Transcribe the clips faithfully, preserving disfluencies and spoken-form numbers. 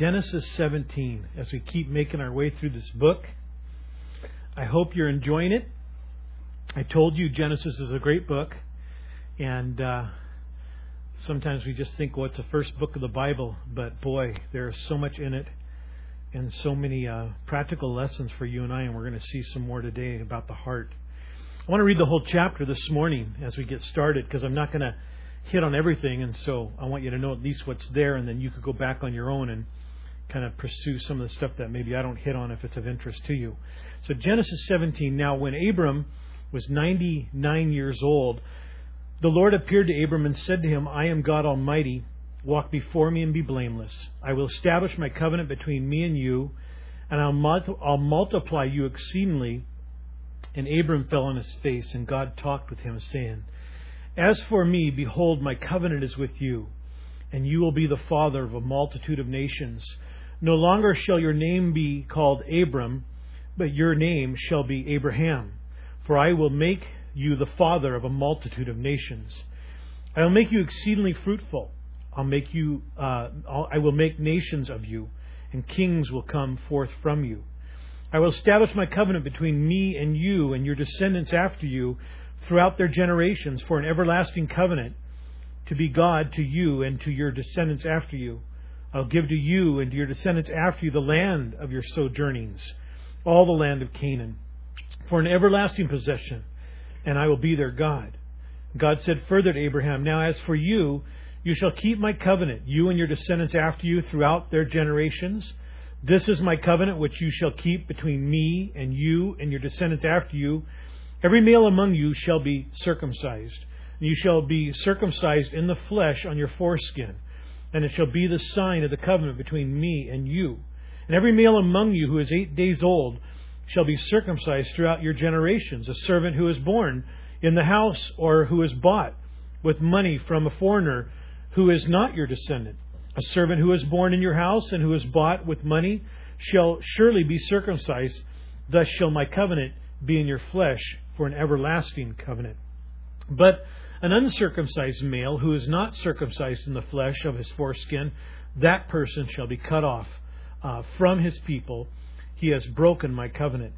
Genesis seventeen, as we keep making our way through this book. I hope you're enjoying it. I told you Genesis is a great book, and uh, sometimes we just think, well, it's the first book of the Bible, but boy, there is so much in it and so many uh, practical lessons for you and I, and we're going to see some more today about the heart. I want to read the whole chapter this morning as we get started, because I'm not going to hit on everything, and so I want you to know at least what's there, and then you could go back on your own and kind of pursue some of the stuff that maybe I don't hit on if it's of interest to you. So Genesis seventeen, now when Abram was ninety-nine years old, the Lord appeared to Abram and said to him, I am God Almighty, walk before me and be blameless. I will establish my covenant between me and you, and I'll, multi- I'll multiply you exceedingly. And Abram fell on his face, and God talked with him, saying, As for me, behold, my covenant is with you, and you will be the father of a multitude of nations. No longer shall your name be called Abram, but your name shall be Abraham, for I will make you the father of a multitude of nations. I will make you exceedingly fruitful. I'll make you. Uh, I'll, I will make nations of you, and kings will come forth from you. I will establish my covenant between me and you and your descendants after you throughout their generations for an everlasting covenant to be God to you and to your descendants after you. I'll give to you and to your descendants after you the land of your sojournings, all the land of Canaan, for an everlasting possession, and I will be their God. God said further to Abraham, Now as for you, you shall keep my covenant, you and your descendants after you throughout their generations. This is my covenant which you shall keep between me and you and your descendants after you. Every male among you shall be circumcised, and you shall be circumcised in the flesh on your foreskin, and it shall be the sign of the covenant between me and you. And every male among you who is eight days old shall be circumcised throughout your generations. A servant who is born in the house or who is bought with money from a foreigner who is not your descendant. A servant who is born in your house and who is bought with money shall surely be circumcised. Thus shall my covenant be in your flesh for an everlasting covenant. But an uncircumcised male who is not circumcised in the flesh of his foreskin, that person shall be cut off uh, from his people. He has broken my covenant.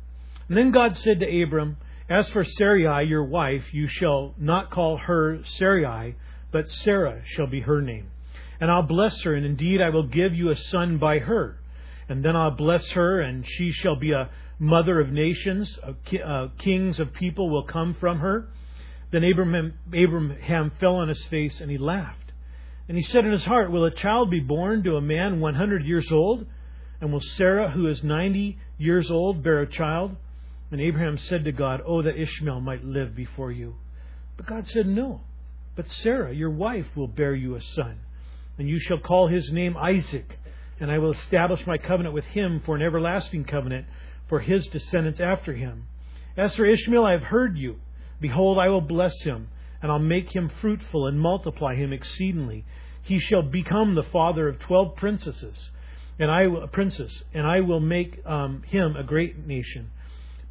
And then God said to Abram, As for Sarai, your wife, you shall not call her Sarai, but Sarah shall be her name. And I'll bless her, and indeed I will give you a son by her. And then I'll bless her, and she shall be a mother of nations. Kings of people will come from her. Then Abraham, Abraham fell on his face, and he laughed. And he said in his heart, Will a child be born to a man one hundred years old? And will Sarah, who is ninety years old, bear a child? And Abraham said to God, Oh, that Ishmael might live before you. But God said, No, but Sarah, your wife, will bear you a son. And you shall call his name Isaac, and I will establish my covenant with him for an everlasting covenant for his descendants after him. As for Ishmael, I have heard you. Behold, I will bless him, and I'll make him fruitful and multiply him exceedingly. He shall become the father of twelve princesses, and I will, princess, and I will make um, him a great nation.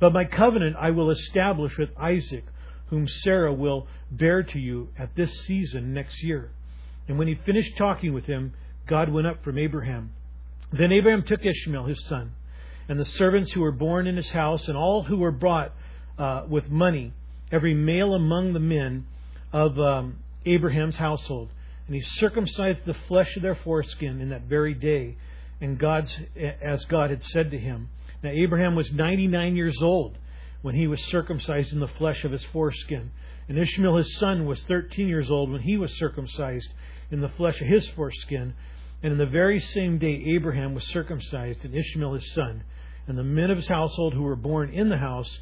But my covenant I will establish with Isaac, whom Sarah will bear to you at this season next year. And when he finished talking with him, God went up from Abraham. Then Abraham took Ishmael, his son, and the servants who were born in his house, and all who were brought uh, with money, every male among the men of um, Abraham's household. And he circumcised the flesh of their foreskin in that very day, and God's, as God had said to him. Now Abraham was ninety-nine years old when he was circumcised in the flesh of his foreskin. And Ishmael, his son, was thirteen years old when he was circumcised in the flesh of his foreskin. And in the very same day, Abraham was circumcised, and Ishmael his son, and the men of his household who were born in the house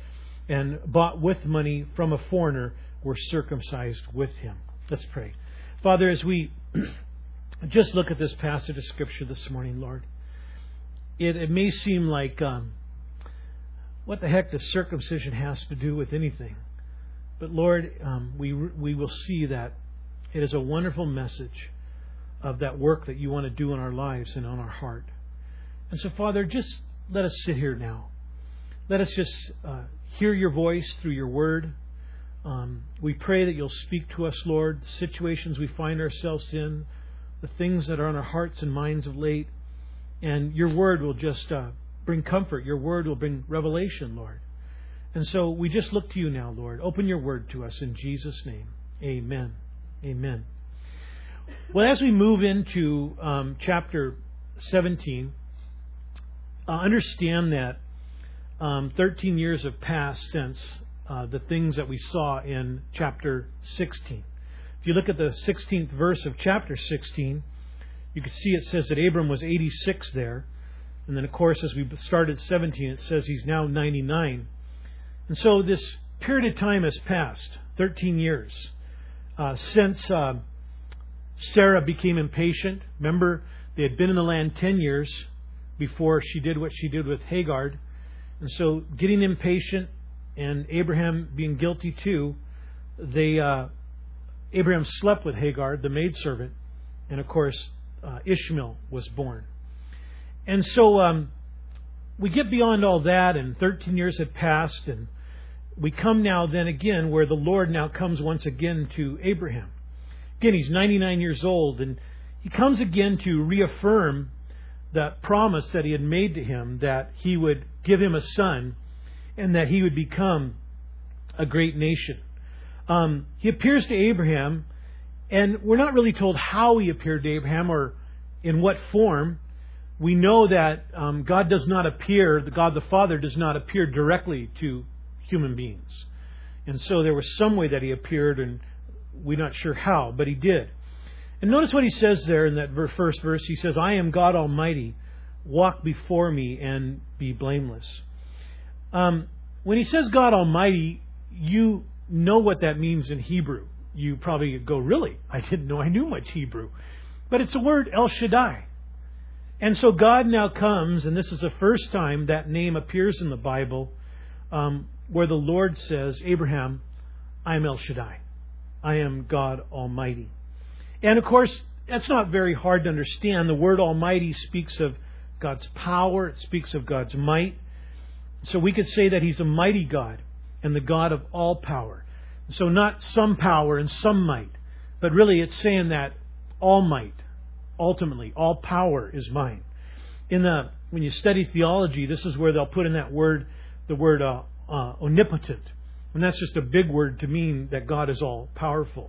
and bought with money from a foreigner were circumcised with him. Let's pray. Father, as we just look at this passage of Scripture this morning, Lord, it, it may seem like, um, what the heck does circumcision has to do with anything? But Lord, um, we we will see that it is a wonderful message of that work that you want to do in our lives and on our heart. And so, Father, just let us sit here now. Let us just uh, hear your voice through your word. Um, we pray that you'll speak to us, Lord, the situations we find ourselves in, the things that are on our hearts and minds of late. And your word will just uh, bring comfort. Your word will bring revelation, Lord. And so we just look to you now, Lord. Open your word to us in Jesus' name. Amen. Amen. Well, as we move into um, chapter seventeen, uh, understand that um, thirteen years have passed since uh, the things that we saw in chapter sixteen. If you look at the sixteenth verse of chapter sixteen, you can see it says that Abram was eighty-six there. And then, of course, as we started seventeen, it says he's now ninety-nine. And so this period of time has passed, thirteen years, uh, since uh, Sarah became impatient. Remember, they had been in the land ten years before she did what she did with Hagar. And so getting impatient and Abraham being guilty too, they uh, Abraham slept with Hagar, the maidservant, and of course, Uh, Ishmael was born. And so um, we get beyond all that, and thirteen years had passed, and we come now then again where the Lord now comes once again to Abraham. Again, he's ninety-nine years old, and he comes again to reaffirm that promise that he had made to him, that he would give him a son and that he would become a great nation. Um, he appears to Abraham. And we're not really told how he appeared to Abraham or in what form. We know that um, God does not appear, God the Father does not appear directly to human beings. And so there was some way that he appeared, and we're not sure how, but he did. And notice what he says there in that first verse. He says, I am God Almighty, walk before me and be blameless. Um, when he says God Almighty, you know what that means in Hebrew. You probably go, really? I didn't know I knew much Hebrew. But it's a word, El Shaddai. And so God now comes, and this is the first time that name appears in the Bible, um, where the Lord says, Abraham, I am El Shaddai. I am God Almighty. And of course, that's not very hard to understand. The word Almighty speaks of God's power. It speaks of God's might. So we could say that He's a mighty God and the God of all power. So not some power and some might, but really it's saying that all might, ultimately, all power is mine. In the when you study theology, this is where they'll put in that word, the word uh, uh, omnipotent. And that's just a big word to mean that God is all powerful.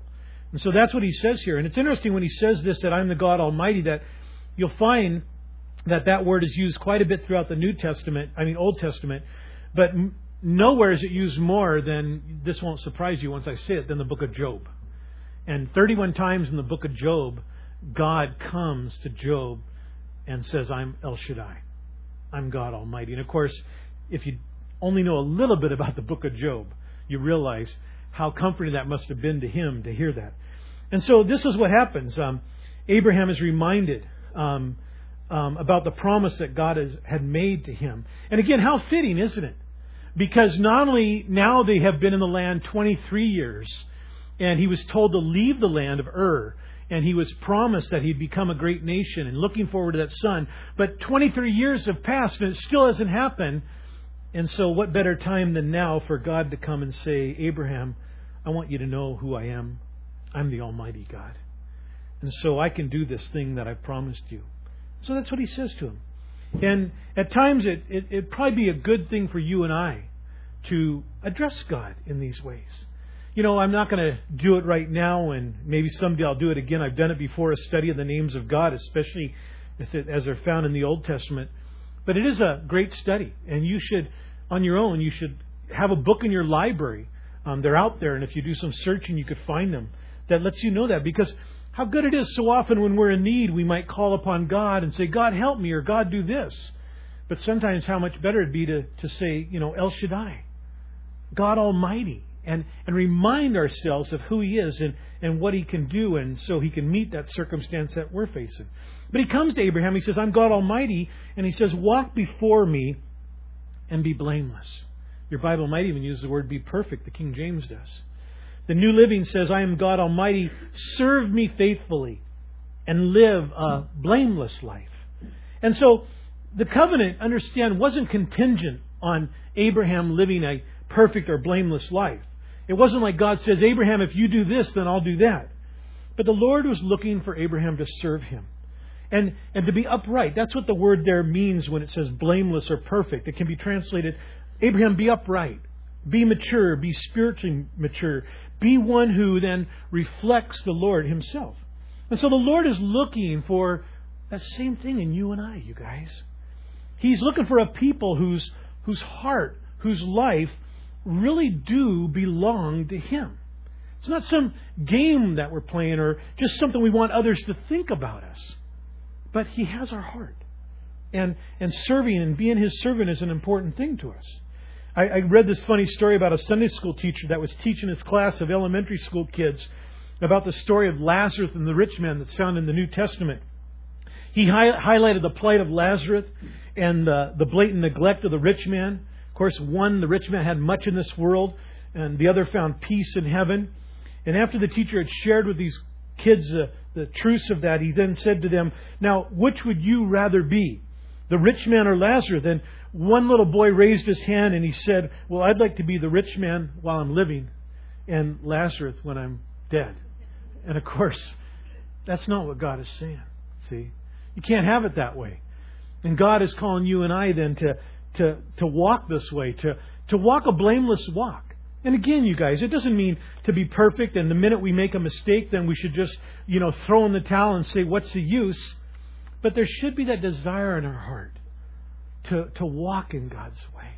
And so that's what he says here. And it's interesting when he says this, that I'm the God Almighty, that you'll find that that word is used quite a bit throughout the New Testament, I mean Old Testament, but nowhere is it used more than, this won't surprise you once I say it, than the book of Job. And thirty-one times in the book of Job, God comes to Job and says, I'm El Shaddai. I'm God Almighty. And of course, if you only know a little bit about the book of Job, you realize how comforting that must have been to him to hear that. And so this is what happens. Um, Abraham is reminded um, um, about the promise that God has, had made to him. And again, how fitting, isn't it? Because not only now they have been in the land twenty-three years, and he was told to leave the land of Ur, and he was promised that he'd become a great nation and looking forward to that son, but twenty-three years have passed and it still hasn't happened. And so what better time than now for God to come and say, Abraham, I want you to know who I am. I'm the Almighty God. And so I can do this thing that I promised you. So that's what he says to him. And at times, it, it, it'd probably be a good thing for you and I to address God in these ways. You know, I'm not going to do it right now, and maybe someday I'll do it again. I've done it before, a study of the names of God, especially as they're found in the Old Testament. But it is a great study, and you should, on your own, you should have a book in your library. Um, they're out there, and if you do some searching, you could find them. That lets you know that, because how good it is so often when we're in need, we might call upon God and say, God, help me, or God, do this. But sometimes how much better it'd be to, to say, you know, El Shaddai, God Almighty, and, and remind ourselves of who He is and, and what He can do, and so He can meet that circumstance that we're facing. But He comes to Abraham, He says, I'm God Almighty, and He says, walk before me and be blameless. Your Bible might even use the word be perfect, the King James does. The New Living says, I am God Almighty, serve me faithfully and live a blameless life. And so the covenant, understand, wasn't contingent on Abraham living a perfect or blameless life. It wasn't like God says, Abraham, if you do this, then I'll do that. But the Lord was looking for Abraham to serve Him. And and to be upright, that's what the word there means when it says blameless or perfect. It can be translated, Abraham, be upright, be mature, be spiritually mature, be one who then reflects the Lord himself. And so the Lord is looking for that same thing in you and I, you guys. He's looking for a people whose whose heart, whose life really do belong to him. It's not some game that we're playing or just something we want others to think about us. But he has our heart. And and serving and being his servant is an important thing to us. I, I read this funny story about a Sunday school teacher that was teaching his class of elementary school kids about the story of Lazarus and the rich man that's found in the New Testament. He hi- highlighted the plight of Lazarus and uh, the blatant neglect of the rich man. Of course, one, the rich man had much in this world, and the other found peace in heaven. And after the teacher had shared with these kids uh, the truths of that, he then said to them, "Now, which would you rather be, the rich man or Lazarus?" And one little boy raised his hand and he said, "Well, I'd like to be the rich man while I'm living and Lazarus when I'm dead." And of course, that's not what God is saying. See, you can't have it that way. And God is calling you and I then to to to walk this way, to to walk a blameless walk. And again, you guys, it doesn't mean to be perfect and the minute we make a mistake, then we should just, you know, throw in the towel and say, what's the use? But there should be that desire in our heart to, to walk in God's way.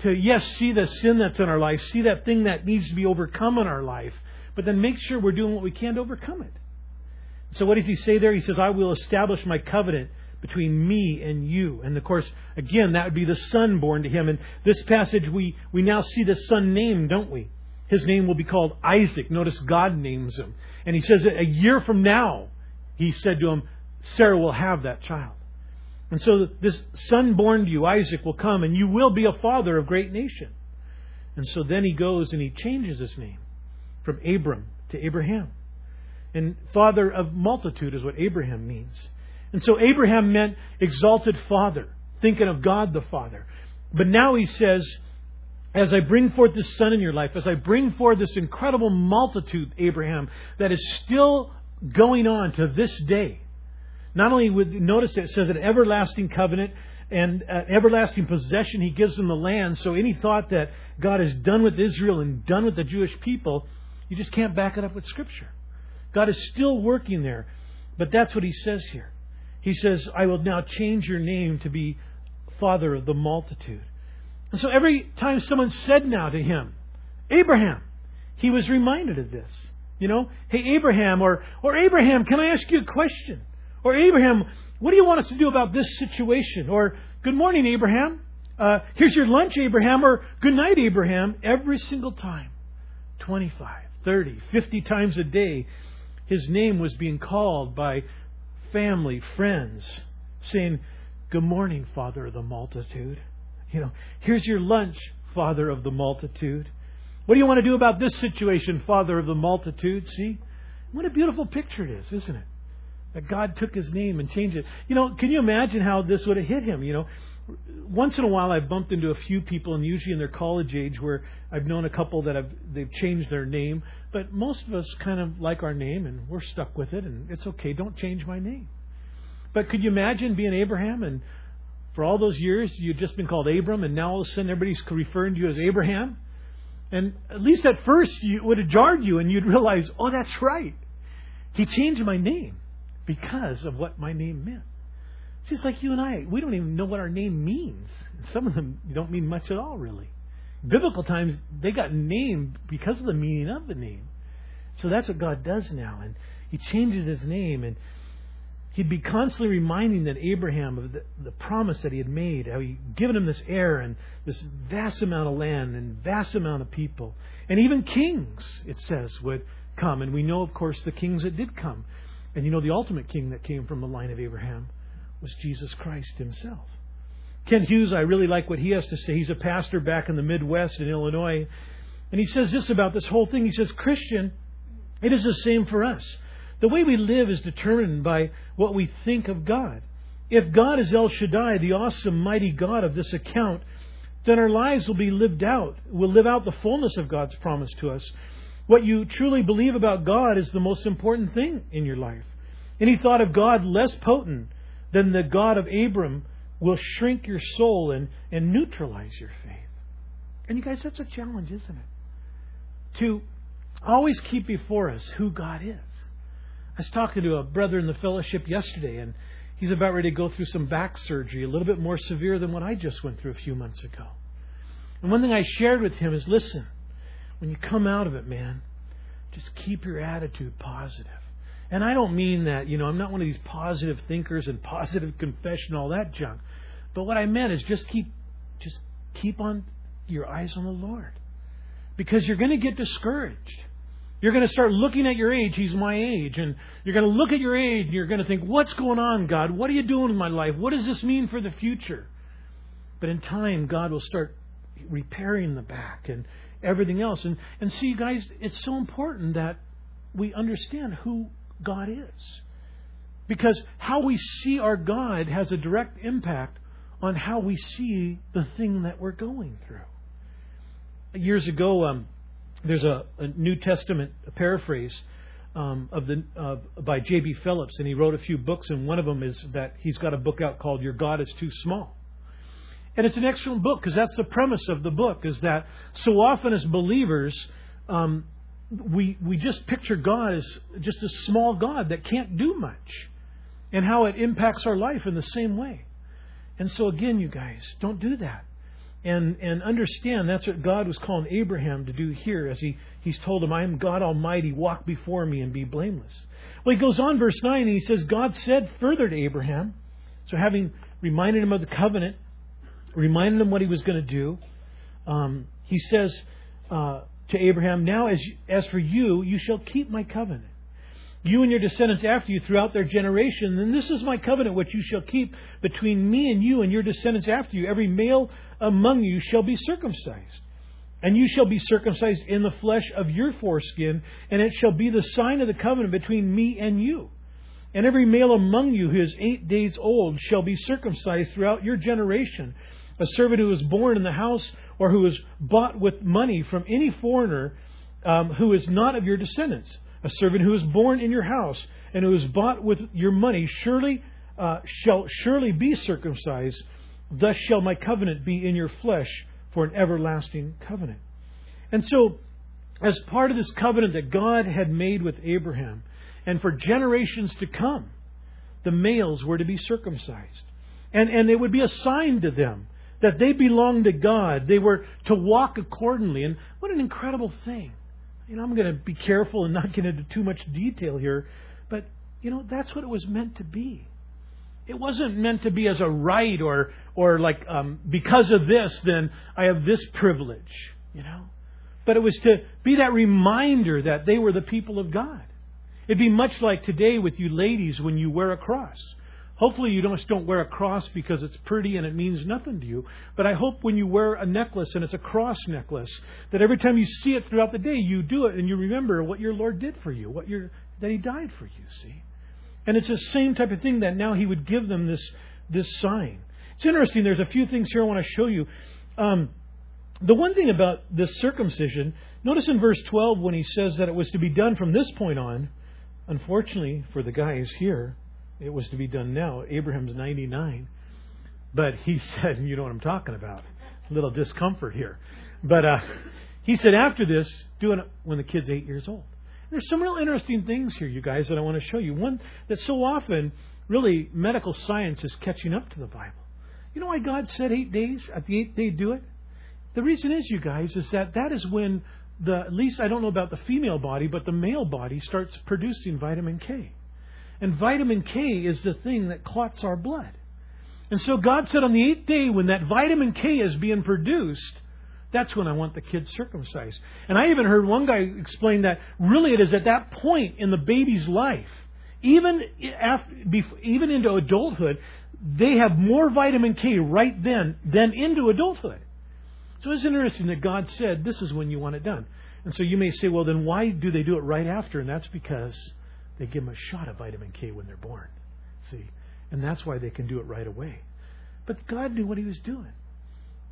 To, yes, see the sin that's in our life, see that thing that needs to be overcome in our life, but then make sure we're doing what we can to overcome it. So what does he say there? He says, "I will establish my covenant between me and you." And of course, again, that would be the son born to him. And this passage, we, we now see the son named, don't we? His name will be called Isaac. Notice God names him. And he says that a year from now, he said to him, Sarah will have that child. And so this son born to you, Isaac, will come and you will be a father of great nation. And so then he goes and he changes his name from Abram to Abraham. And father of multitude is what Abraham means. And so Abraham meant exalted father, thinking of God the Father. But now he says, as I bring forth this son in your life, as I bring forth this incredible multitude, Abraham, that is still going on to this day. Not only would notice that it says an everlasting covenant and an everlasting possession, he gives them the land. So any thought that God is done with Israel and done with the Jewish people, you just can't back it up with Scripture. God is still working there. But that's what he says here. He says, I will now change your name to be Father of the Multitude. And so every time someone said now to him, Abraham, he was reminded of this. You know, hey, Abraham, or, or Abraham, can I ask you a question? Or Abraham, what do you want us to do about this situation? Or, good morning, Abraham. Uh, here's your lunch, Abraham. Or, good night, Abraham. Every single time, twenty-five, thirty, fifty times a day, his name was being called by family, friends, saying, good morning, Father of the Multitude. You know, here's your lunch, Father of the Multitude. What do you want to do about this situation, Father of the Multitude? See? What a beautiful picture it is, isn't it? That God took his name and changed it. You know, can you imagine how this would have hit him? You know, once in a while I've bumped into a few people, and usually in their college age, where I've known a couple that have they've changed their name. But most of us kind of like our name, and we're stuck with it, and it's okay, don't change my name. But could you imagine being Abraham, and for all those years you've just been called Abram, and now all of a sudden everybody's referring to you as Abraham? And at least at first it would have jarred you, and you'd realize, oh, that's right. He changed my name because of what my name meant. It's just like you and I. We don't even know what our name means. Some of them don't mean much at all, really. Biblical times, they got named because of the meaning of the name. So that's what God does now. And he changes his name. And he'd be constantly reminding that Abraham of the, the promise that he had made, how he'd given him this heir and this vast amount of land and vast amount of people. And even kings, it says, would come. And we know, of course, the kings that did come. And you know, the ultimate king that came from the line of Abraham was Jesus Christ himself. Ken Hughes, I really like what he has to say. He's a pastor back in the Midwest in Illinois. And he says this about this whole thing. He says, Christian, it is the same for us. The way we live is determined by what we think of God. If God is El Shaddai, the awesome, mighty God of this account, then our lives will be lived out. We'll live out the fullness of God's promise to us. What you truly believe about God is the most important thing in your life. Any thought of God less potent than the God of Abram will shrink your soul and, and neutralize your faith. And you guys, that's a challenge, isn't it? To always keep before us who God is. I was talking to a brother in the fellowship yesterday, and he's about ready to go through some back surgery, a little bit more severe than what I just went through a few months ago. And one thing I shared with him is, listen, when you come out of it, man, just keep your attitude positive. And I don't mean that, you know, I'm not one of these positive thinkers and positive confession, all that junk. But what I meant is just keep, just keep on your eyes on the Lord. Because you're going to get discouraged. You're going to start looking at your age. He's my age. And you're going to look at your age and you're going to think, what's going on, God? What are you doing with my life? What does this mean for the future? But in time, God will start repairing the back and everything else. And, and see, guys, it's so important that we understand who God is. Because how we see our God has a direct impact on how we see the thing that we're going through. Years ago, um, there's a, a New Testament paraphrase um, of the uh, by J B Phillips, and he wrote a few books, and one of them is that he's got a book out called Your God Is Too Small. And it's an excellent book, because that's the premise of the book, is that so often as believers, um, we we just picture God as just a small God that can't do much, and how it impacts our life in the same way. And so again, you guys, don't do that. And and understand that's what God was calling Abraham to do here, as he, he's told him, I am God Almighty, walk before me and be blameless. Well, he goes on, verse nine, and he says, God said further to Abraham, so having reminded him of the covenant, reminded him what he was going to do, um, he says uh, to Abraham, now as, as for you, you shall keep my covenant. You and your descendants after you throughout their generation, and this is my covenant which you shall keep between me and you and your descendants after you. Every male among you shall be circumcised, and you shall be circumcised in the flesh of your foreskin, and it shall be the sign of the covenant between me and you. And every male among you who is eight days old shall be circumcised throughout your generation. A servant who is born in the house or who is bought with money from any foreigner um, who is not of your descendants. A servant who is born in your house and who is bought with your money surely uh, shall surely be circumcised. Thus shall my covenant be in your flesh for an everlasting covenant. And so, as part of this covenant that God had made with Abraham, and for generations to come, the males were to be circumcised. And, and it would be a sign to them that they belonged to God. They were to walk accordingly. And what an incredible thing. You know, I'm going to be careful and not get into too much detail here, but you know, that's what it was meant to be. It wasn't meant to be as a right or or like um, because of this, then I have this privilege, you know. But it was to be that reminder that they were the people of God. It'd be much like today with you ladies when you wear a cross. Hopefully you just don't wear a cross because it's pretty and it means nothing to you. But I hope when you wear a necklace and it's a cross necklace, that every time you see it throughout the day, you do it and you remember what your Lord did for you, what your, that He died for you, see? And it's the same type of thing that now He would give them this, this sign. It's interesting, there's a few things here I want to show you. Um, the one thing about this circumcision, notice in verse twelve when he says that it was to be done from this point on, unfortunately for the guys here, it was to be done now. Abraham's ninety-nine. But he said, and you know what I'm talking about. A little discomfort here. But uh, he said, after this, do it when the kid's eight years old. And there's some real interesting things here, you guys, that I want to show you. One, that so often, really, medical science is catching up to the Bible. You know why God said eight days? At the eighth day, do it? The reason is, you guys, is that that is when the, at least I don't know about the female body, but the male body starts producing vitamin K. And vitamin K is the thing that clots our blood. And so God said on the eighth day when that vitamin K is being produced, that's when I want the kids circumcised. And I even heard one guy explain that really it is at that point in the baby's life, even after, even into adulthood, they have more vitamin K right then than into adulthood. So it's interesting that God said this is when you want it done. And so you may say, well, then why do they do it right after? And that's because they give them a shot of vitamin K when they're born. See? And that's why they can do it right away. But God knew what He was doing.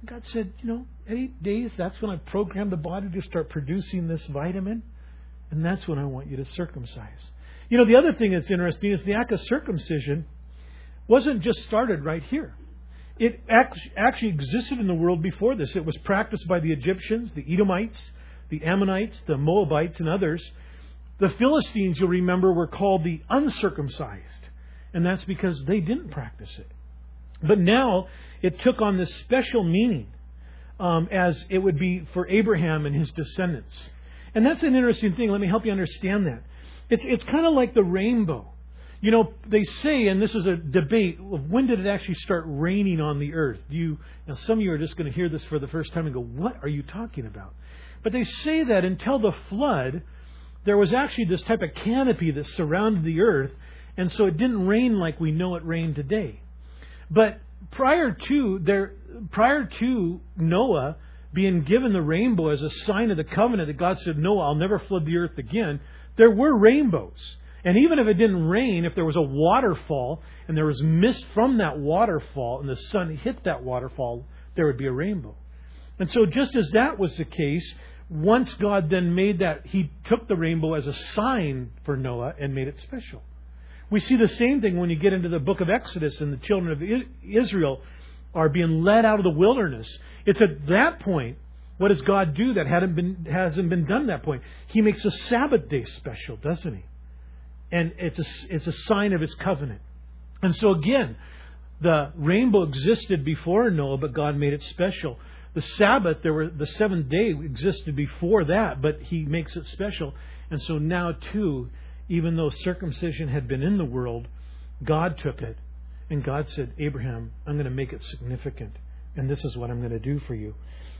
God said, you know, eight days, that's when I programmed the body to start producing this vitamin. And that's when I want you to circumcise. You know, the other thing that's interesting is the act of circumcision wasn't just started right here. It actually existed in the world before this. It was practiced by the Egyptians, the Edomites, the Ammonites, the Moabites, and others. The Philistines, you'll remember, were called the uncircumcised. And that's because they didn't practice it. But now it took on this special meaning um, as it would be for Abraham and his descendants. And that's an interesting thing. Let me help you understand that. It's, it's kind of like the rainbow. You know, they say, and this is a debate, when did it actually start raining on the earth? Do you, now, some of you are just going to hear this for the first time and go, what are you talking about? But they say that until the flood, there was actually this type of canopy that surrounded the earth, and so it didn't rain like we know it rained today. But prior to there, prior to Noah being given the rainbow as a sign of the covenant that God said, Noah, I'll never flood the earth again, there were rainbows. And even if it didn't rain, if there was a waterfall and there was mist from that waterfall and the sun hit that waterfall, there would be a rainbow. And so just as that was the case, once God then made that, He took the rainbow as a sign for Noah and made it special. We see the same thing when you get into the book of Exodus and the children of Israel are being led out of the wilderness. It's at that point, what does God do that hadn't been, hasn't been done at that point? He makes the Sabbath day special, doesn't He? And it's a, it's a sign of His covenant. And so again, the rainbow existed before Noah, but God made it special. The Sabbath, there were the seventh day existed before that, but He makes it special. And so now too, even though circumcision had been in the world, God took it. And God said, Abraham, I'm going to make it significant. And this is what I'm going to do for you.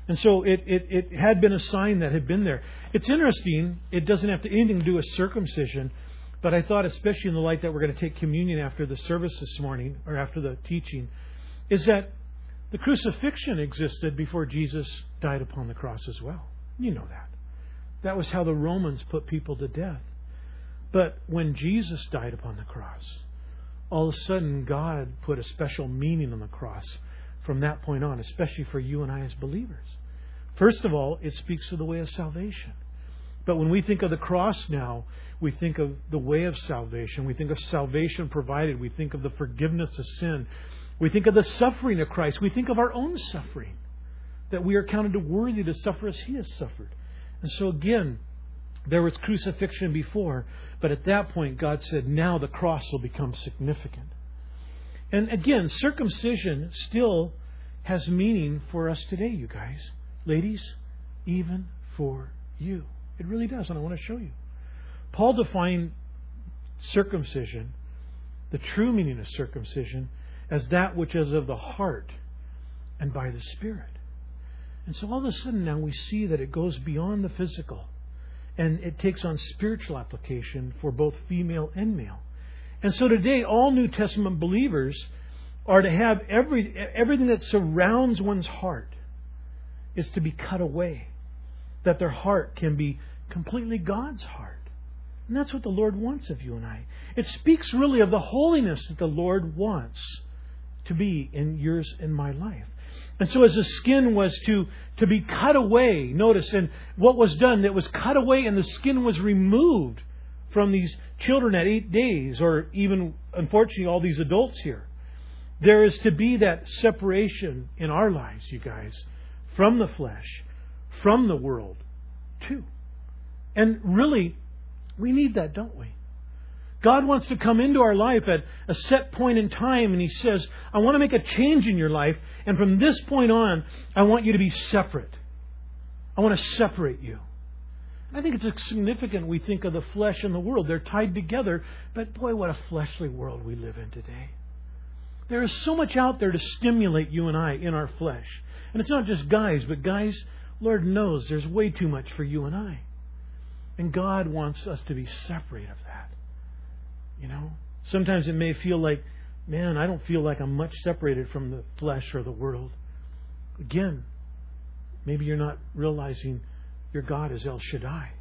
And so it, it, it had been a sign that had been there. It's interesting. It doesn't have to anything to do with circumcision. But I thought, especially in the light that we're going to take communion after the service this morning, or after the teaching, is that the crucifixion existed before Jesus died upon the cross as well. You know that. That was how the Romans put people to death. But when Jesus died upon the cross, all of a sudden God put a special meaning on the cross from that point on, especially for you and I as believers. First of all, it speaks to the way of salvation. But when we think of the cross now, we think of the way of salvation. We think of salvation provided. We think of the forgiveness of sin. We think of the suffering of Christ. We think of our own suffering, that we are counted worthy to suffer as He has suffered. And so again, there was crucifixion before, but at that point God said, now the cross will become significant. And again, circumcision still has meaning for us today, you guys. Ladies, even for you. It really does, and I want to show you. Paul defined circumcision, the true meaning of circumcision, as that which is of the heart and by the Spirit. And so all of a sudden now we see that it goes beyond the physical, and it takes on spiritual application for both female and male. And so today, all New Testament believers are to have every everything that surrounds one's heart is to be cut away, that their heart can be completely God's heart. And that's what the Lord wants of you and I. It speaks really of the holiness that the Lord wants to be in yours and my life. And so as the skin was to, to be cut away, notice, and what was done, it was cut away and the skin was removed from these children at eight days, or even, unfortunately, all these adults here. There is to be that separation in our lives, you guys, from the flesh, from the world, too. And really, we need that, don't we? God wants to come into our life at a set point in time, and He says, I want to make a change in your life, and from this point on, I want you to be separate. I want to separate you. I think it's significant we think of the flesh and the world. They're tied together, but boy, what a fleshly world we live in today. There is so much out there to stimulate you and I in our flesh. And it's not just guys, but guys, Lord knows there's way too much for you and I. And God wants us to be separate of that. You know, sometimes it may feel like, man, I don't feel like I'm much separated from the flesh or the world. Again, maybe you're not realizing your God is El Shaddai.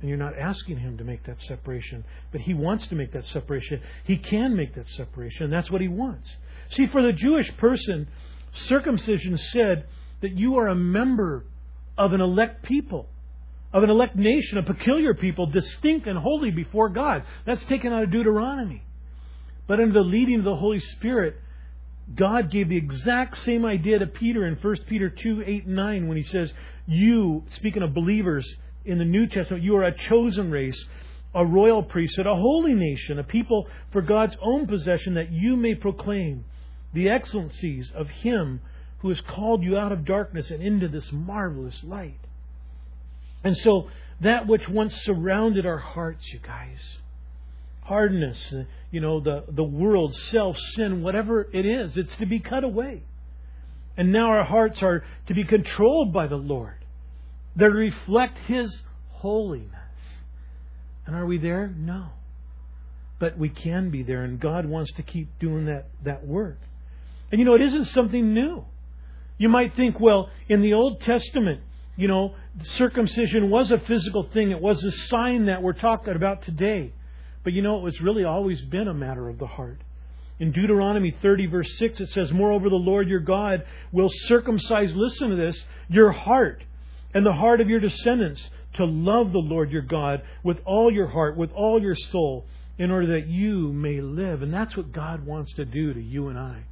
And you're not asking Him to make that separation. But He wants to make that separation. He can make that separation. And that's what He wants. See, for the Jewish person, circumcision said that you are a member of an elect people, of an elect nation, a peculiar people, distinct and holy before God. That's taken out of Deuteronomy. But under the leading of the Holy Spirit, God gave the exact same idea to Peter in First Peter two, eight and nine when he says, you, speaking of believers in the New Testament, you are a chosen race, a royal priesthood, a holy nation, a people for God's own possession, that you may proclaim the excellencies of Him who has called you out of darkness and into this marvelous light. And so that which once surrounded our hearts, you guys, hardness, you know, the, the world, self, sin, whatever it is, it's to be cut away. And now our hearts are to be controlled by the Lord. They reflect His holiness. And are we there? No. But we can be there, and God wants to keep doing that, that work. And you know, it isn't something new. You might think, well, in the Old Testament, you know, circumcision was a physical thing. It was a sign that we're talking about today. But you know, it's really always been a matter of the heart. In Deuteronomy thirty, verse six, it says, moreover, the Lord your God will circumcise, listen to this, your heart and the heart of your descendants to love the Lord your God with all your heart, with all your soul, in order that you may live. And that's what God wants to do to you and I.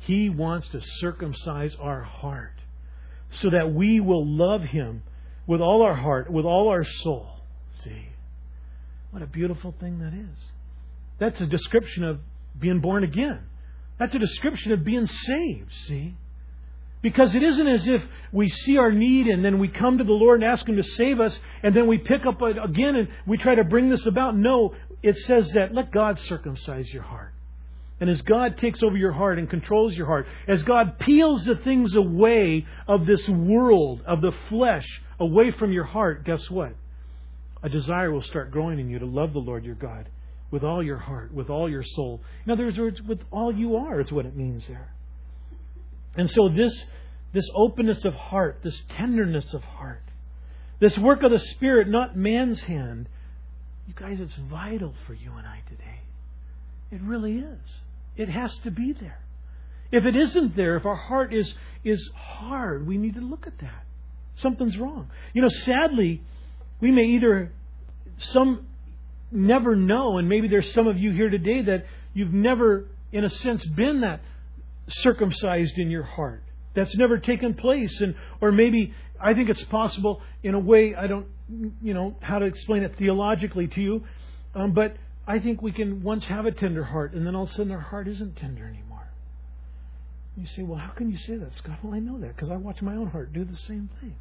He wants to circumcise our heart so that we will love Him with all our heart, with all our soul. See? What a beautiful thing that is. That's a description of being born again. That's a description of being saved, see? Because it isn't as if we see our need and then we come to the Lord and ask Him to save us and then we pick up again and we try to bring this about. No, it says that let God circumcise your heart. And as God takes over your heart and controls your heart, as God peels the things away of this world, of the flesh, away from your heart, guess what? A desire will start growing in you to love the Lord your God with all your heart, with all your soul. In other words, with all you are is what it means there. And so this, this openness of heart, this tenderness of heart, this work of the Spirit, not man's hand, you guys, it's vital for you and I today. It really is. It has to be there. If it isn't there, if our heart is, is hard, we need to look at that. Something's wrong. You know, sadly, we may either, some never know, and maybe there's some of you here today that you've never, in a sense, been that circumcised in your heart. That's never taken place. And or maybe, I think it's possible in a way, I don't, you know, how to explain it theologically to you, um, but I think we can once have a tender heart, and then all of a sudden our heart isn't tender anymore. You say, well, how can you say that, Scott? Well, I know that because I watch my own heart do the same thing.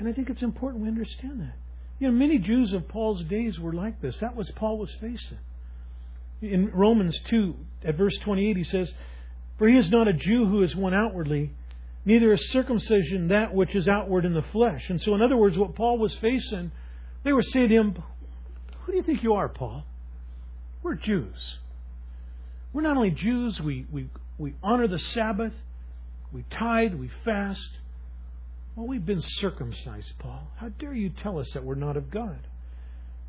And I think it's important we understand that. You know, many Jews of Paul's days were like this. That was Paul was facing. In Romans two, at verse twenty-eight, he says, for he is not a Jew who is one outwardly, neither is circumcision that which is outward in the flesh. And so, in other words, what Paul was facing, they were saying to him, who do you think you are, Paul? We're Jews. We're not only Jews, we, we, we honor the Sabbath, we tithe, we fast. Well, we've been circumcised, Paul. How dare you tell us that we're not of God?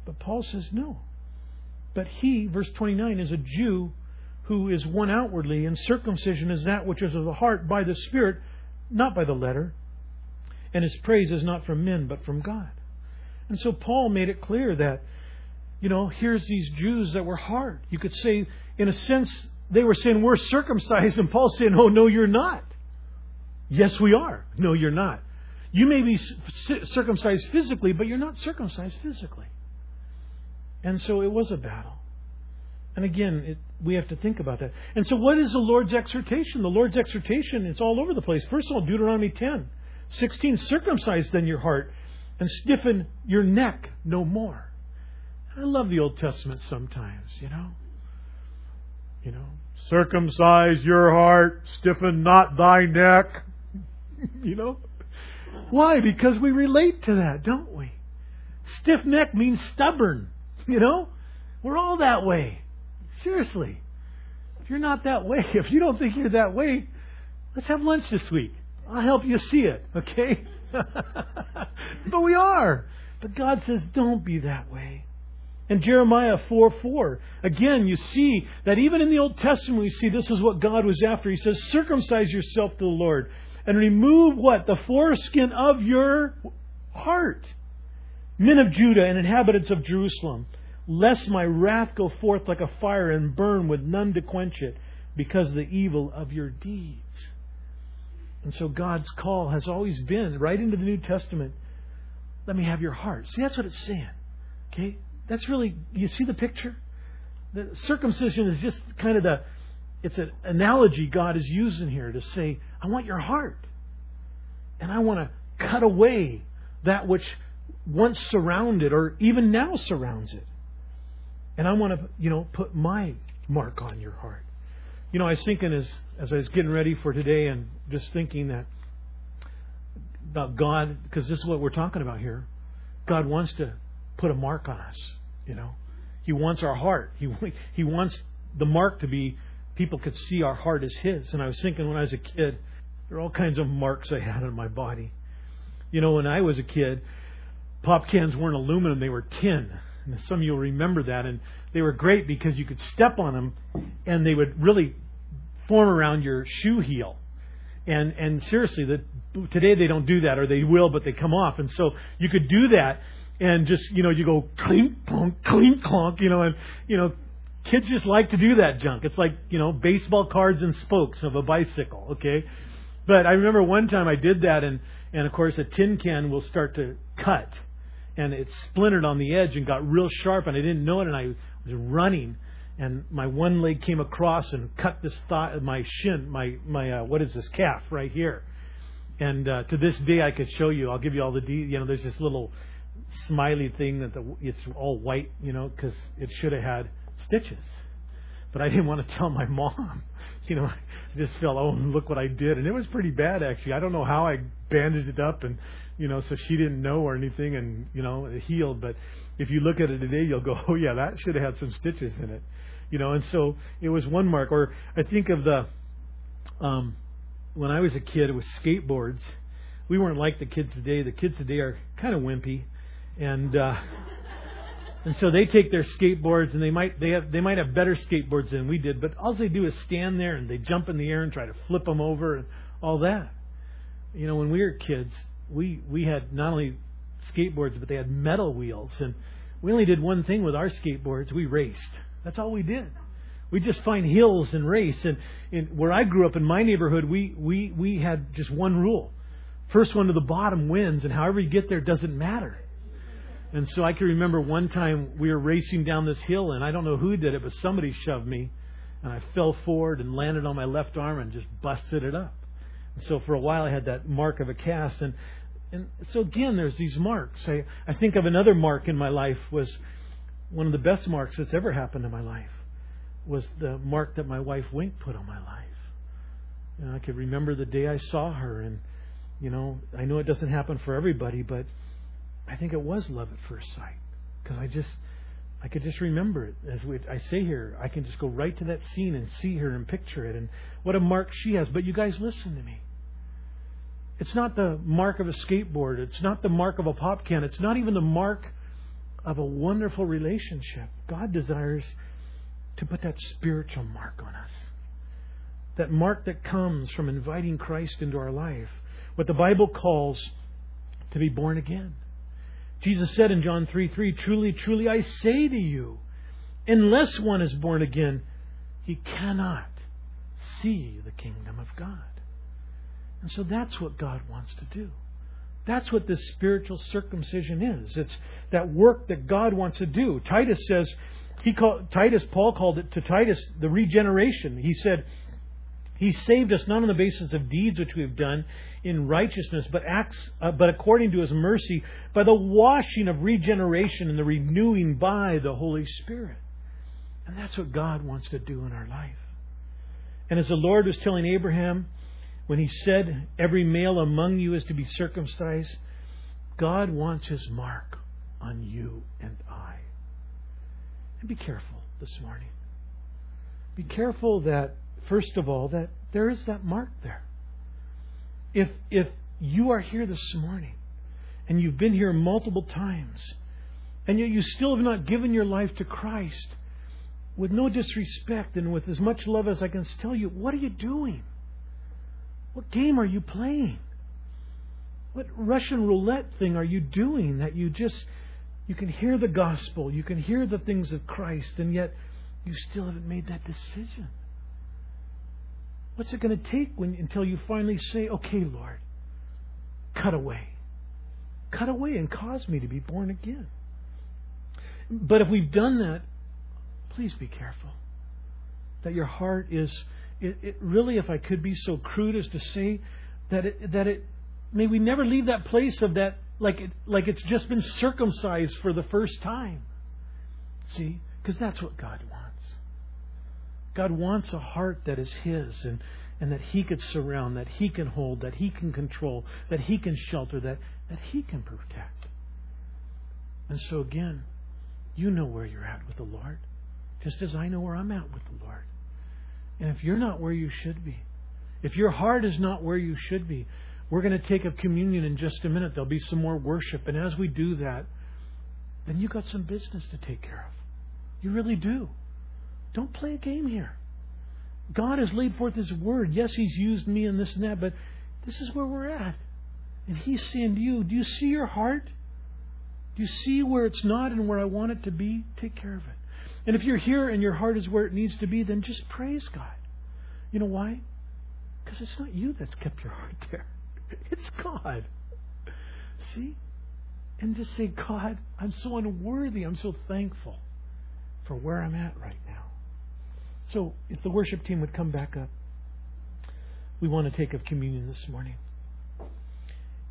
But Paul says no. But he, verse twenty-nine, is a Jew who is one outwardly, and circumcision is that which is of the heart by the Spirit, not by the letter. And his praise is not from men, but from God. And so Paul made it clear that, you know, here's these Jews that were hard. You could say, in a sense, they were saying, we're circumcised, and Paul's saying, oh, no, you're not. Yes, we are. No, you're not. You may be circumcised physically, but you're not circumcised physically. And so it was a battle. And again, it, we have to think about that. And so what is the Lord's exhortation? The Lord's exhortation, it's all over the place. First of all, Deuteronomy ten, sixteen, circumcise then your heart and stiffen your neck no more. I love the Old Testament sometimes, you know. You know, circumcise your heart, stiffen not thy neck. You know. Why? Because we relate to that, don't we? Stiff neck means stubborn, you know? We're all that way. Seriously. If you're not that way, if you don't think you're that way, let's have lunch this week. I'll help you see it, okay? But we are. But God says, don't be that way. And Jeremiah four four, again, you see that even in the Old Testament, we see this is what God was after. He says, circumcise yourself to the Lord. And remove what? The foreskin of your heart, men of Judah and inhabitants of Jerusalem, lest my wrath go forth like a fire and burn with none to quench it, because of the evil of your deeds. And so God's call has always been, right into the New Testament, let me have your heart. See, that's what it's saying. Okay? That's really, you see the picture? The circumcision is just kind of the, it's an analogy God is using here to say, I want your heart. And I want to cut away that which once surrounded or even now surrounds it. And I want to, you know, put my mark on your heart. You know, I was thinking as, as I was getting ready for today and just thinking that about God, because this is what we're talking about here. God wants to put a mark on us, you know. He wants our heart. He, he wants the mark to be, people could see our heart as His. And I was thinking when I was a kid, there are all kinds of marks I had on my body. You know, when I was a kid, pop cans weren't aluminum, they were tin. And some of you will remember that. And they were great because you could step on them and they would really form around your shoe heel. And and seriously, the, today they don't do that, or they will, but they come off. And so you could do that and just, you know, you go clink, clonk, clink, clonk, you know, and, you know, kids just like to do that junk. It's like, you know, baseball cards and spokes of a bicycle, okay? But I remember one time I did that, and, and of course a tin can will start to cut, and it splintered on the edge and got real sharp, and I didn't know it, and I was running, and my one leg came across and cut this thigh, my shin, my my uh, what is this calf right here, and uh, to this day I could show you. I'll give you all the de- you know. There's this little smiley thing that the, it's all white, you know, because it should have had stitches, but I didn't want to tell my mom. You know, I just felt, oh, look what I did. And it was pretty bad, actually. I don't know how I bandaged it up, and, you know, so she didn't know or anything, and, you know, it healed. But if you look at it today, you'll go, oh, yeah, that should have had some stitches in it. You know, and so it was one mark. Or I think of the, um, when I was a kid, it was skateboards. We weren't like the kids today. The kids today are kind of wimpy. And, uh, And so they take their skateboards, and they might they have they might have better skateboards than we did, but all they do is stand there and they jump in the air and try to flip them over and all that. You know, when we were kids, we we had not only skateboards, but they had metal wheels, and we only did one thing with our skateboards: we raced. That's all we did. We just find hills and race. And, and where I grew up in my neighborhood, we we we had just one rule: first one to the bottom wins, and however you get there doesn't matter. And so I can remember one time we were racing down this hill, and I don't know who did it, but somebody shoved me, and I fell forward and landed on my left arm and just busted it up. And so for a while I had that mark of a cast. And and so again, there's these marks. I, I think of another mark in my life was one of the best marks that's ever happened in my life was the mark that my wife Wink put on my life. And I could remember the day I saw her, and, you know, I know it doesn't happen for everybody, but I think it was love at first sight, because I just, I could just remember it. As we, I say here, I can just go right to that scene and see her and picture it, and what a mark she has. But you guys, listen to me. It's not the mark of a skateboard. It's not the mark of a pop can. It's not even the mark of a wonderful relationship. God desires to put that spiritual mark on us. That mark that comes from inviting Christ into our life. What the Bible calls to be born again. Jesus said in John three three, truly, truly, I say to you, unless one is born again, he cannot see the kingdom of God. And so that's what God wants to do. That's what this spiritual circumcision is. It's that work that God wants to do. Titus says, he called, Titus, Paul called it to Titus, the regeneration. He said, He saved us not on the basis of deeds which we have done in righteousness, but acts, uh, but according to His mercy, by the washing of regeneration and the renewing by the Holy Spirit. And that's what God wants to do in our life. And as the Lord was telling Abraham, when He said, every male among you is to be circumcised, God wants His mark on you and I. And be careful this morning. Be careful that, first of all, that there is that mark there. If if you are here this morning and you've been here multiple times and yet you still have not given your life to Christ, with no disrespect and with as much love as I can tell you, what are you doing? What game are you playing? What Russian roulette thing are you doing that you just, you can hear the gospel, you can hear the things of Christ, and yet you still haven't made that decision? What's it going to take when, until you finally say, okay, Lord, cut away. Cut away and cause me to be born again. But if we've done that, please be careful that your heart is, it, it really, if I could be so crude as to say, that it, that it, may we never leave that place of that, like it, like it's just been circumcised for the first time. See? Because that's what God wants. God wants a heart that is His, and, and that He could surround, that He can hold, that He can control, that He can shelter, that, that He can protect. And so again, you know where you're at with the Lord, just as I know where I'm at with the Lord. And if you're not where you should be, if your heart is not where you should be, we're going to take up communion in just a minute. There'll be some more worship. And as we do that, then you've got some business to take care of. You really do. Don't play a game here. God has laid forth His Word. Yes, He's used me and this and that, but this is where we're at. And He's saying to you, do you see your heart? Do you see where it's not and where I want it to be? Take care of it. And if you're here and your heart is where it needs to be, then just praise God. You know why? Because it's not you that's kept your heart there. It's God. See? And just say, God, I'm so unworthy. I'm so thankful for where I'm at right now. So if the worship team would come back up, we want to take up communion this morning.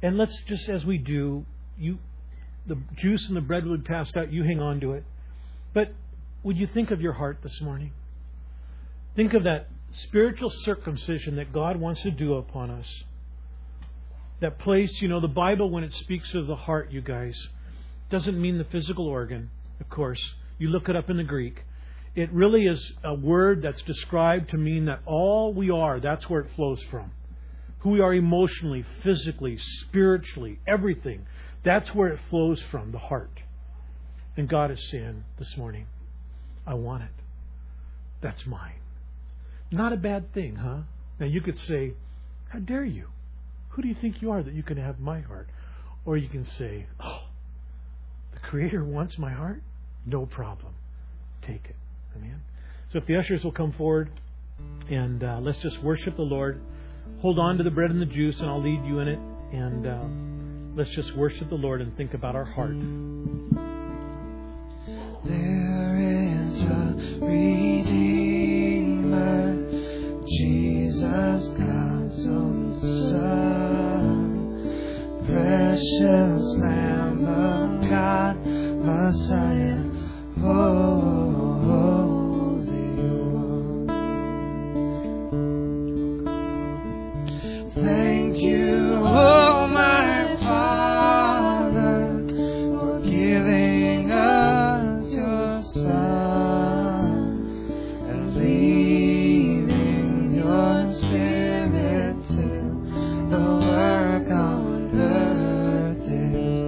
And let's just, as we do, you, the juice and the bread would pass out. You hang on to it. But would you think of your heart this morning? Think of that spiritual circumcision that God wants to do upon us. That place, you know, the Bible, when it speaks of the heart, you guys, doesn't mean the physical organ, of course. You look it up in the Greek. It really is a word that's described to mean that all we are, that's where it flows from. Who we are emotionally, physically, spiritually, everything. That's where it flows from, the heart. And God is saying this morning, I want it. That's mine. Not a bad thing, huh? Now you could say, how dare you? Who do you think you are that you can have my heart? Or you can say, oh, the Creator wants my heart? No problem. Take it. Amen. So if the ushers will come forward, and uh, let's just worship the Lord. Hold on to the bread and the juice, and I'll lead you in it. And uh, let's just worship the Lord and think about our heart. There is a Redeemer, Jesus, God's own Son, precious Lamb of God, Messiah, Holy One. Thank you, oh my Father, for giving us your Son and leaving your Spirit till the work on earth is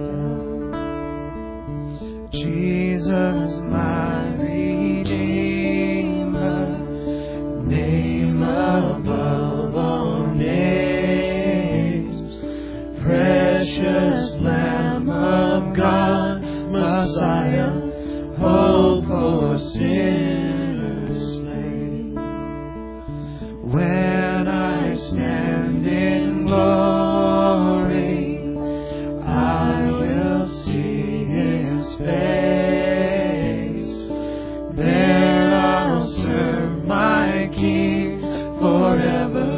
done. Jesus, my Redeemer, name above all names, precious Lamb of God, Messiah, hope for sinners slain. When I stand in glory, I will see His face. Forever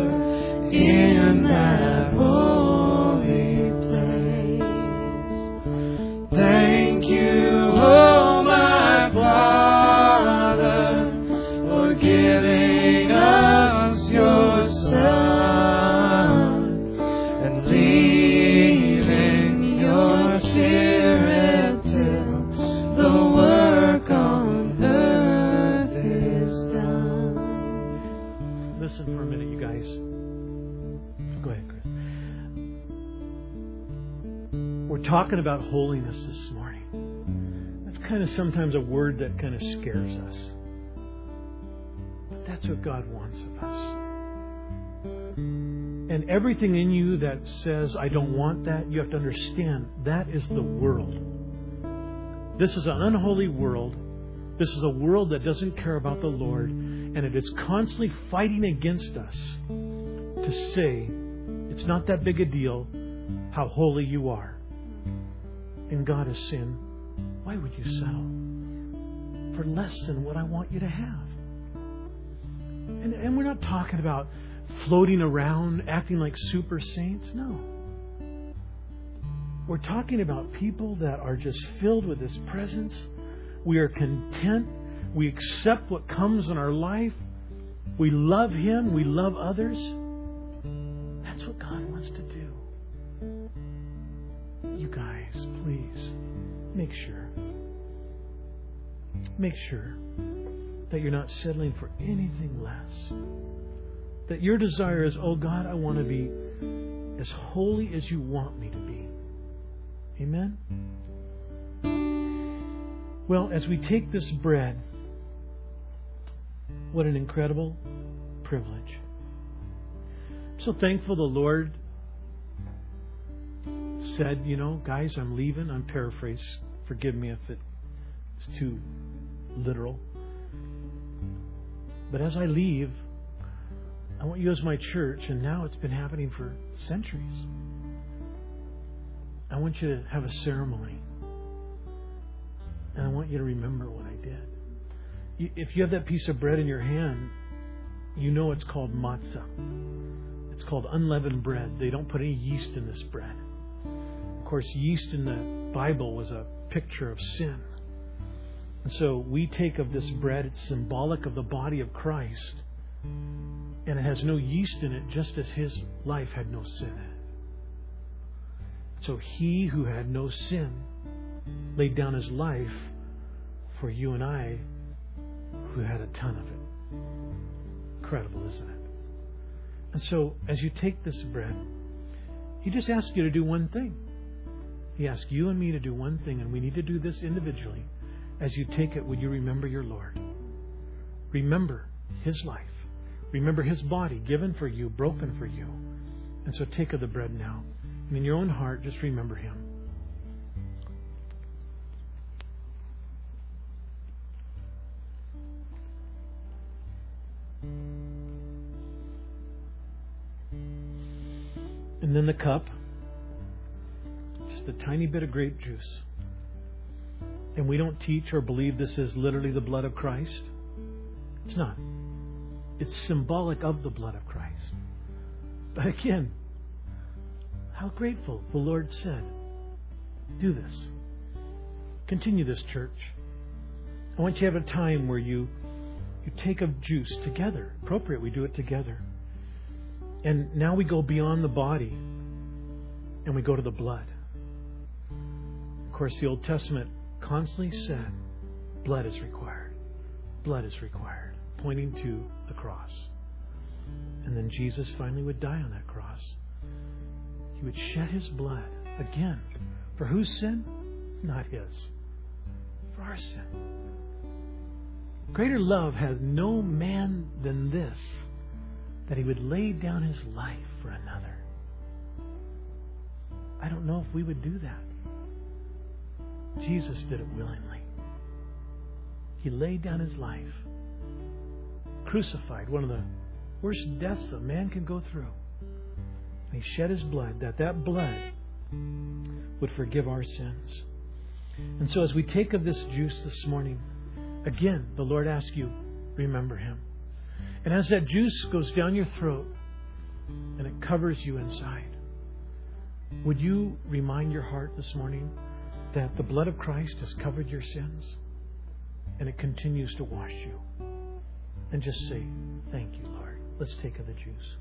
in that holy place. Thank you, oh my Father, for giving us your Son and leaving your Spirit till the work on earth is done. Listen for a minute. Go ahead, Chris. We're talking about holiness this morning. That's kind of sometimes a word that kind of scares us. But that's what God wants of us. And And everything in you that says, I don't want that, you have to understand, that is the world. This is an unholy world. This is a world that doesn't care about the Lord. And it is constantly fighting against us to say, it's not that big a deal how holy you are. And God is saying, why would you settle for less than what I want you to have? And, and we're not talking about floating around, acting like super saints. No. We're talking about people that are just filled with His presence. We are content. We accept what comes in our life. We love Him. We love others. That's what God wants to do. You guys, please, make sure. Make sure that you're not settling for anything less. That your desire is, oh God, I want to be as holy as you want me to be. Amen? Well, as we take this bread, what an incredible privilege. I'm so thankful the Lord said, you know, guys, I'm leaving. I'm paraphrased. Forgive me if it's too literal. But as I leave, I want you as my church, and now it's been happening for centuries. I want you to have a ceremony. And I want you to remember what I did. If you have that piece of bread in your hand, you know it's called matzah. It's called unleavened bread. They don't put any yeast in this bread. Of course, yeast in the Bible was a picture of sin. And so we take of this bread, it's symbolic of the body of Christ. And it has no yeast in it, just as His life had no sin in it. So He who had no sin laid down His life for you and I who had a ton of it. Incredible, isn't it? And so as you take this bread, He just asks you to do one thing. He asks you and me to do one thing, and we need to do this individually. As you take it, would you remember your Lord? Remember His life. Remember His body given for you, broken for you. And so take of the bread now. And in your own heart, just remember Him. And then the cup. Just a tiny bit of grape juice. And we don't teach or believe this is literally the blood of Christ. It's not. It's symbolic of the blood of Christ. But again, how grateful the Lord said, do this. Continue this, church. I want you to have a time where you, you take of juice together. Appropriate, we do it together. And now we go beyond the body and we go to the blood. Of course, the Old Testament constantly said, blood is required. Blood is required. Pointing to the cross. And then Jesus finally would die on that cross. He would shed His blood again. For whose sin? Not His. For our sin. Greater love has no man than this, that He would lay down His life for another. I don't know if we would do that. Jesus did it willingly. He laid down His life. Crucified, one of the worst deaths a man can go through. And He shed His blood, that that blood would forgive our sins. And so as we take of this juice this morning, again, the Lord asks you, remember Him. And as that juice goes down your throat and it covers you inside, would you remind your heart this morning that the blood of Christ has covered your sins and it continues to wash you? And just say, thank you, Lord. Let's take of the juice.